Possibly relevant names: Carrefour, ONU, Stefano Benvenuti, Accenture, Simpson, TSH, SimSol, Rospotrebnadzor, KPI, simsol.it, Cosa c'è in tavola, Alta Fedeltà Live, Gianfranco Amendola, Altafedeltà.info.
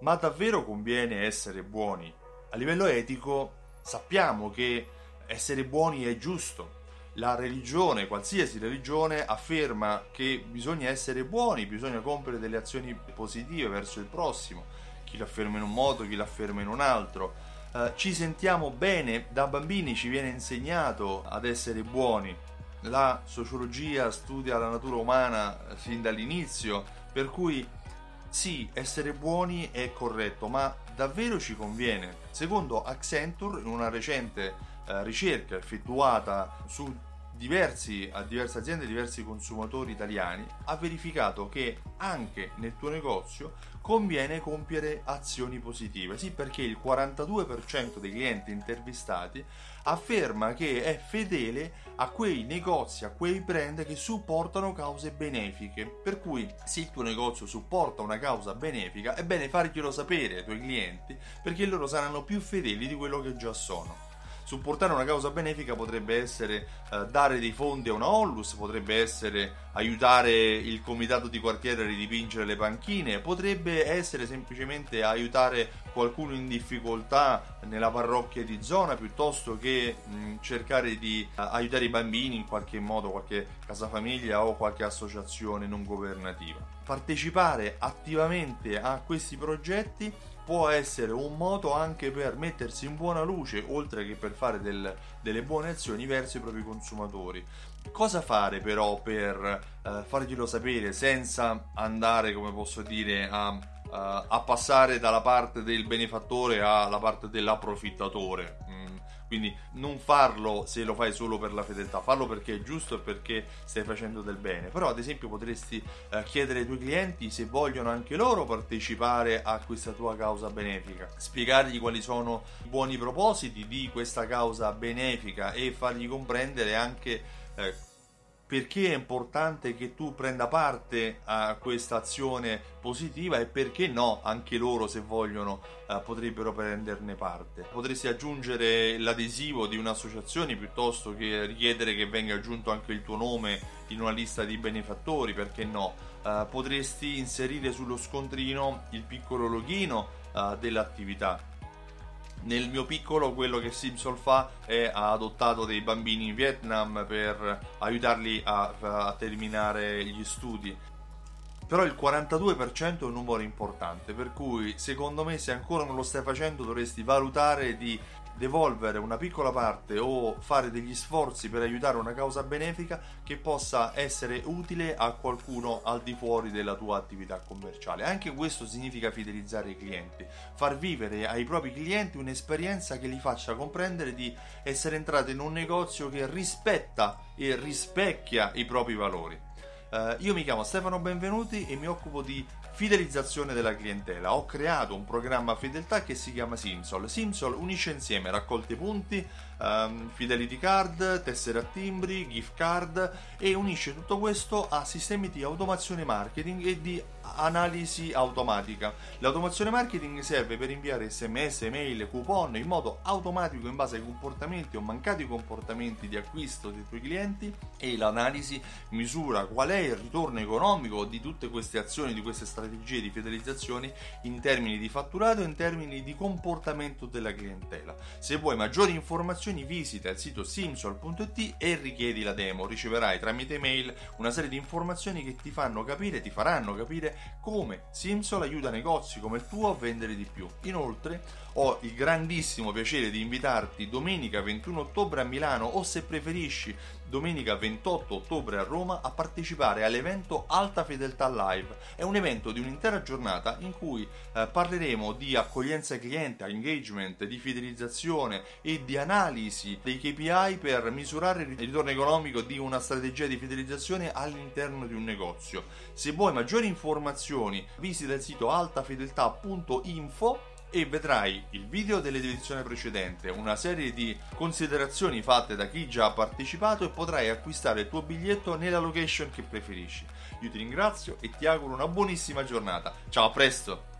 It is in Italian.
ma davvero conviene essere buoni? A livello etico sappiamo che essere buoni è giusto. La religione, qualsiasi religione, afferma che bisogna essere buoni, bisogna compiere delle azioni positive verso il prossimo. Chi l'afferma in un modo, chi l'afferma in un altro. Ci sentiamo bene, da bambini ci viene insegnato ad essere buoni. La sociologia studia la natura umana sin dall'inizio, per cui sì, essere buoni è corretto, ma davvero ci conviene? Secondo Accenture, in una recente ricerca effettuata su diverse aziende, diversi consumatori italiani, ha verificato che anche nel tuo negozio conviene compiere azioni positive. Sì, perché il 42% dei clienti intervistati afferma che è fedele a quei negozi, a quei brand che supportano cause benefiche. Per cui, se il tuo negozio supporta una causa benefica, è bene farglielo sapere ai tuoi clienti, perché loro saranno più fedeli di quello che già sono. Supportare una causa benefica potrebbe essere dare dei fondi a una onlus, potrebbe essere aiutare il comitato di quartiere a ridipingere le panchine, potrebbe essere semplicemente aiutare qualcuno in difficoltà nella parrocchia di zona, piuttosto che cercare di aiutare i bambini in qualche modo, qualche casa famiglia o qualche associazione non governativa. Partecipare attivamente a questi progetti può essere un modo anche per mettersi in buona luce, oltre che per fare delle buone azioni verso i propri consumatori. Cosa fare però per farglielo sapere senza andare, come posso dire, a passare dalla parte del benefattore alla parte dell'approfittatore? Quindi non farlo se lo fai solo per la fedeltà, farlo perché è giusto e perché stai facendo del bene. Però ad esempio potresti chiedere ai tuoi clienti se vogliono anche loro partecipare a questa tua causa benefica, spiegargli quali sono i buoni propositi di questa causa benefica e fargli comprendere anche perché è importante che tu prenda parte a questa azione positiva e perché no, anche loro se vogliono potrebbero prenderne parte. Potresti aggiungere l'adesivo di un'associazione piuttosto che richiedere che venga aggiunto anche il tuo nome in una lista di benefattori, perché no? Potresti inserire sullo scontrino il piccolo loghino dell'attività. Nel mio piccolo, quello che Simpson fa è ha adottato dei bambini in Vietnam per aiutarli a terminare gli studi. Però il 42% è un numero importante, per cui secondo me se ancora non lo stai facendo dovresti valutare di devolvere una piccola parte o fare degli sforzi per aiutare una causa benefica che possa essere utile a qualcuno al di fuori della tua attività commerciale. Anche questo significa fidelizzare i clienti, far vivere ai propri clienti un'esperienza che li faccia comprendere di essere entrati in un negozio che rispetta e rispecchia i propri valori. Io mi chiamo Stefano Benvenuti e mi occupo di fidelizzazione della clientela. Ho creato un programma fedeltà che si chiama SimSol. SimSol unisce insieme raccolte punti, fidelity card, tessere a timbri, gift card e unisce tutto questo a sistemi di automazione marketing e di analisi automatica. L'automazione marketing serve per inviare SMS, mail, coupon in modo automatico in base ai comportamenti o mancati comportamenti di acquisto dei tuoi clienti, e l'analisi misura qual è il ritorno economico di tutte queste azioni, di queste strategie di fidelizzazione in termini di fatturato e in termini di comportamento della clientela. Se vuoi maggiori informazioni visita il sito simsol.it e richiedi la demo. Riceverai tramite mail una serie di informazioni che ti faranno capire come SimSol aiuta negozi come il tuo a vendere di più. Inoltre ho il grandissimo piacere di invitarti domenica 21 ottobre a Milano, o se preferisci domenica 28 ottobre a Roma, a partecipare all'evento Alta Fedeltà Live. È un evento di un'intera giornata in cui parleremo di accoglienza cliente, engagement, di fidelizzazione e di analisi dei KPI per misurare il ritorno economico di una strategia di fidelizzazione all'interno di un negozio. Se vuoi maggiori informazioni visita il sito altafedeltà.info e vedrai il video dell'edizione precedente, una serie di considerazioni fatte da chi già ha partecipato, e potrai acquistare il tuo biglietto nella location che preferisci. Io ti ringrazio e ti auguro una buonissima giornata. Ciao, a presto!